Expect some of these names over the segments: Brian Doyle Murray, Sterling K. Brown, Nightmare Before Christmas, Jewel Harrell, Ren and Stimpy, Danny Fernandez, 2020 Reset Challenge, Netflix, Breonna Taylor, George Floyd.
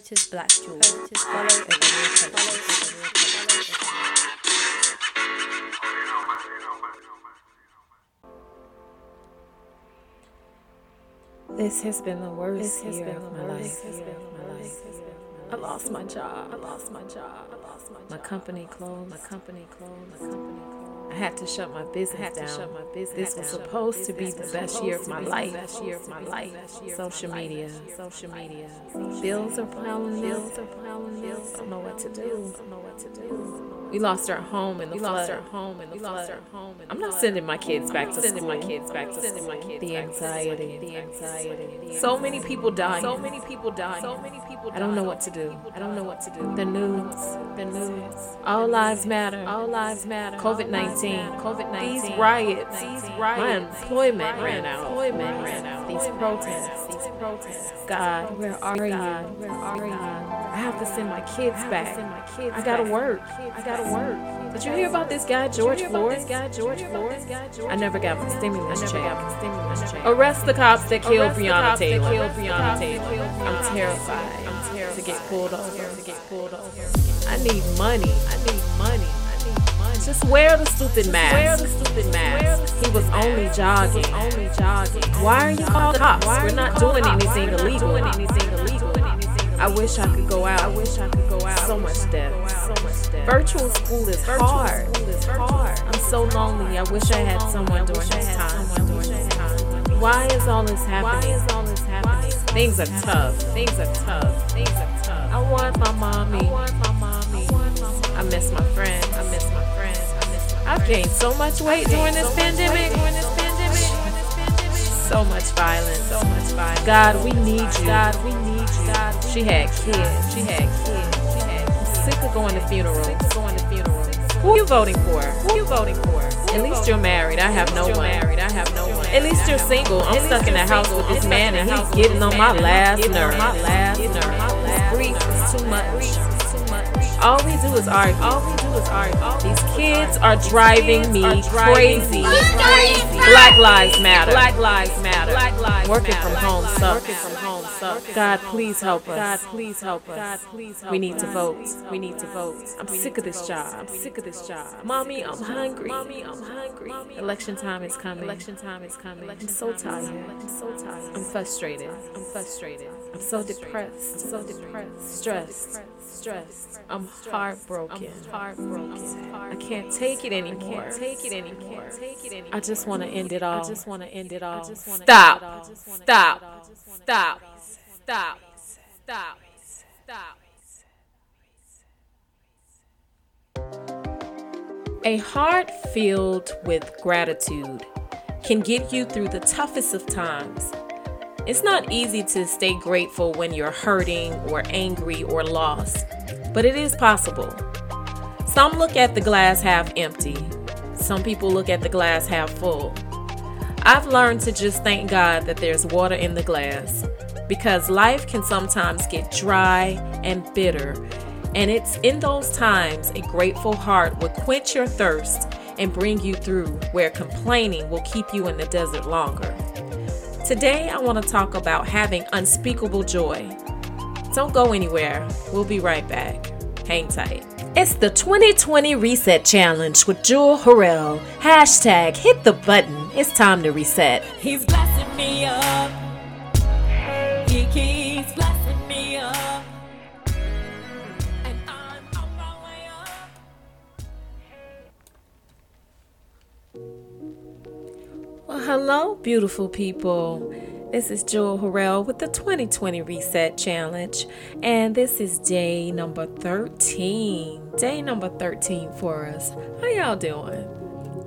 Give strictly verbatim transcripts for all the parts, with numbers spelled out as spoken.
Poetist Black Jewel. Poetist Follow a real poetist. This has been the worst year of my life. I lost my job. I lost my job. I lost my job. My company closed. My company closed. My company closed. I had to shut my business down. This was supposed to be the best year of my life. Best year of my life. Social media. Social media. Bills are piling. Bills are piling. Bills. Don't know what to do. Don't know what to do. We lost our home in the flood. We lost our home. I'm not sending my kids back to sending my kids back to sending my kids. The anxiety. The anxiety. So many people dying. So many people dying. So many people. I don't know what to do. I don't know what to do. The news, the news. All lives matter. All lives matter. COVID nineteen. COVID nineteen. These riots. These riots. My employment ran out. Employment ran out. These protests. These protests. God, where are you? Where are you? I have to send my kids back. I gotta work. I gotta work. Did you hear about this guy George Floyd? This guy George Floyd. I never got my stimulus check. Arrest the cops that killed Breonna Taylor. I'm terrified. I'm terrified to get. Pulled over. To get pulled over. I need money. I need money. I need money. Just wear the stupid mask. Wear the stupid mask. He was only jogging. Only jogging. Why are you called cops? We're not doing anything illegal. Anything illegal. I wish I could go out. I wish I could go out. So much death. So much death. Virtual school is hard. I'm so lonely. I wish I had someone during this time. Why is all this happening? Why is all this happening? Things are tough. Things are tough. Things are tough. I want my mommy. I want my mommy. I miss my friend. I miss my friend. I miss my I've gained so much weight during this pandemic. During this pandemic. So much violence. So much violence. God, we need you. God, we need you. God, she had kids. She had kids. She had kids. I'm sick of going to funerals. Sick of going to funerals. Who you voting for? Who you voting for? At least you're married. I have no one. Married. I have no one. At least you're single. I'm stuck in the house with this man, and he's getting on my last nerve. My last nerve. Grief is too much. All we do is argue. All we do is argue. These kids are driving me crazy. Black lives matter. Black lives matter. Black lives matter. Working from home sucks. Working from home sucks. God, please help us. God, please help us. God, please help us. We need to vote. We need to vote. I'm sick of this job. I'm sick of this job. Mommy, I'm hungry. Mommy, I'm hungry. Election time is coming. Election time is coming. I'm so tired. I'm so tired. I'm frustrated. I'm frustrated. I'm so depressed. I'm so depressed. Stressed. Stressed. I'm heartbroken. I'm heartbroken. I can't take it anymore. I can't take it anymore. I just want to end it all. I just want to end it all. Stop. Stop. Stop. Stop. Stop. Stop. A heart filled with gratitude can get you through the toughest of times. It's not easy to stay grateful when you're hurting or angry or lost, but it is possible. Some look at the glass half empty. Some people look at the glass half full. I've learned to just thank God that there's water in the glass, because life can sometimes get dry and bitter. And it's in those times a grateful heart will quench your thirst and bring you through where complaining will keep you in the desert longer. Today, I want to talk about having unspeakable joy. Don't go anywhere. We'll be right back. Hang tight. It's the twenty twenty Reset Challenge with Jewel Harrell. Hashtag hit the button. It's time to reset. He's blessing me up. He keeps blessing me up. Hello, beautiful people. This is Jewel Harrell with the twenty twenty Reset Challenge, and this is day number thirteen. Day number thirteen for us. How y'all doing?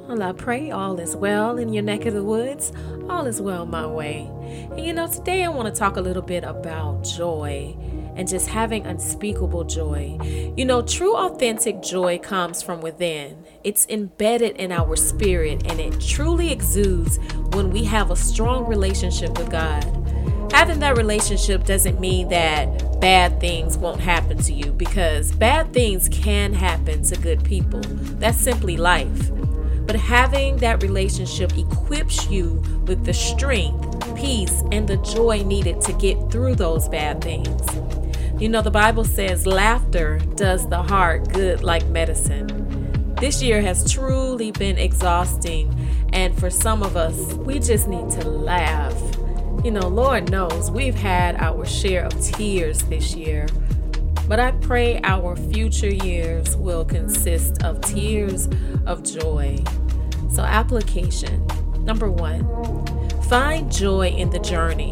Well, I pray all is well in your neck of the woods. All is well my way. And you know, today I want to talk a little bit about joy and just having unspeakable joy. You know, true authentic joy comes from within. It's embedded in our spirit, and it truly exudes when we have a strong relationship with God. Having that relationship doesn't mean that bad things won't happen to you, because bad things can happen to good people. That's simply life. But having that relationship equips you with the strength, peace, and the joy needed to get through those bad things. You know, the Bible says laughter does the heart good like medicine. This year has truly been exhausting, and for some of us, we just need to laugh. You know, Lord knows we've had our share of tears this year, but I pray our future years will consist of tears of joy. So, application. Number one, find joy in the journey.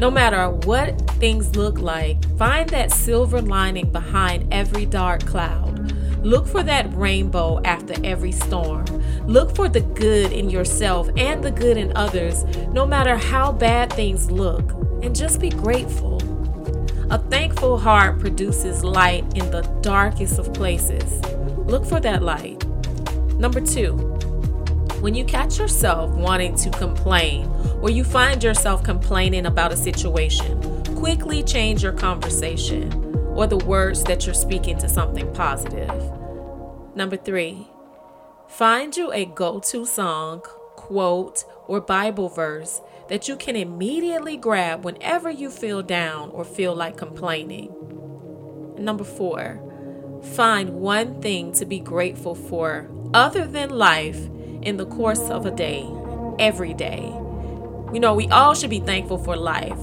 No matter what things look like, find that silver lining behind every dark cloud. Look for that rainbow after every storm. Look for the good in yourself and the good in others, no matter how bad things look, and just be grateful. A thankful heart produces light in the darkest of places. Look for that light. Number two, when you catch yourself wanting to complain, or you find yourself complaining about a situation, quickly change your conversation or the words that you're speaking to something positive. Number three, find you a go-to song, quote, or Bible verse that you can immediately grab whenever you feel down or feel like complaining. Number four, find one thing to be grateful for other than life in the course of a day, every day. You know, we all should be thankful for life,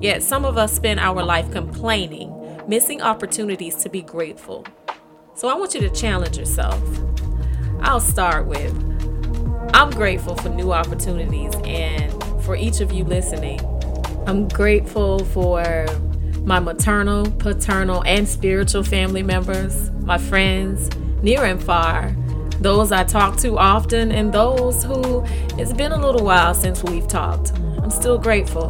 yet some of us spend our life complaining, missing opportunities to be grateful. So I want you to challenge yourself. I'll start with, I'm grateful for new opportunities, and for each of you listening, I'm grateful for my maternal, paternal, and spiritual family members, my friends, near and far, those I talk to often, and those who it's been a little while since we've talked. I'm still grateful.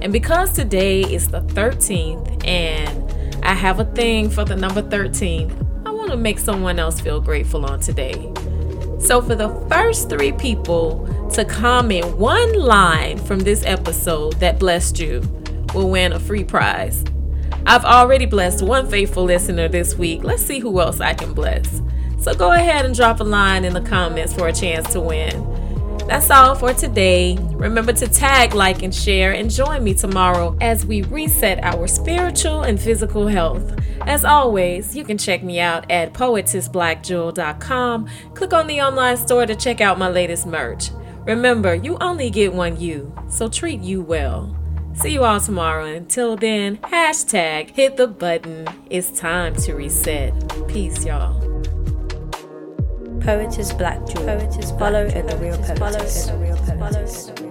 And because today is the thirteenth, and I have a thing for the number thirteen, I want to make someone else feel grateful on today. So for the first three people to comment one line from this episode that blessed you will win a free prize. I've already blessed one faithful listener this week. Let's see who else I can bless. So go ahead and drop a line in the comments for a chance to win. That's all for today. Remember to tag, like, and share, and join me tomorrow as we reset our spiritual and physical health. As always, you can check me out at poetess black jewel dot com. Click on the online store to check out my latest merch. Remember, you only get one you, so treat you well. See you all tomorrow. Until then, hashtag hit the button. It's time to reset. Peace, y'all. Poet is Black Jewel. Poet is Black Follow Jewel. And the real poet. Follow and the real poet.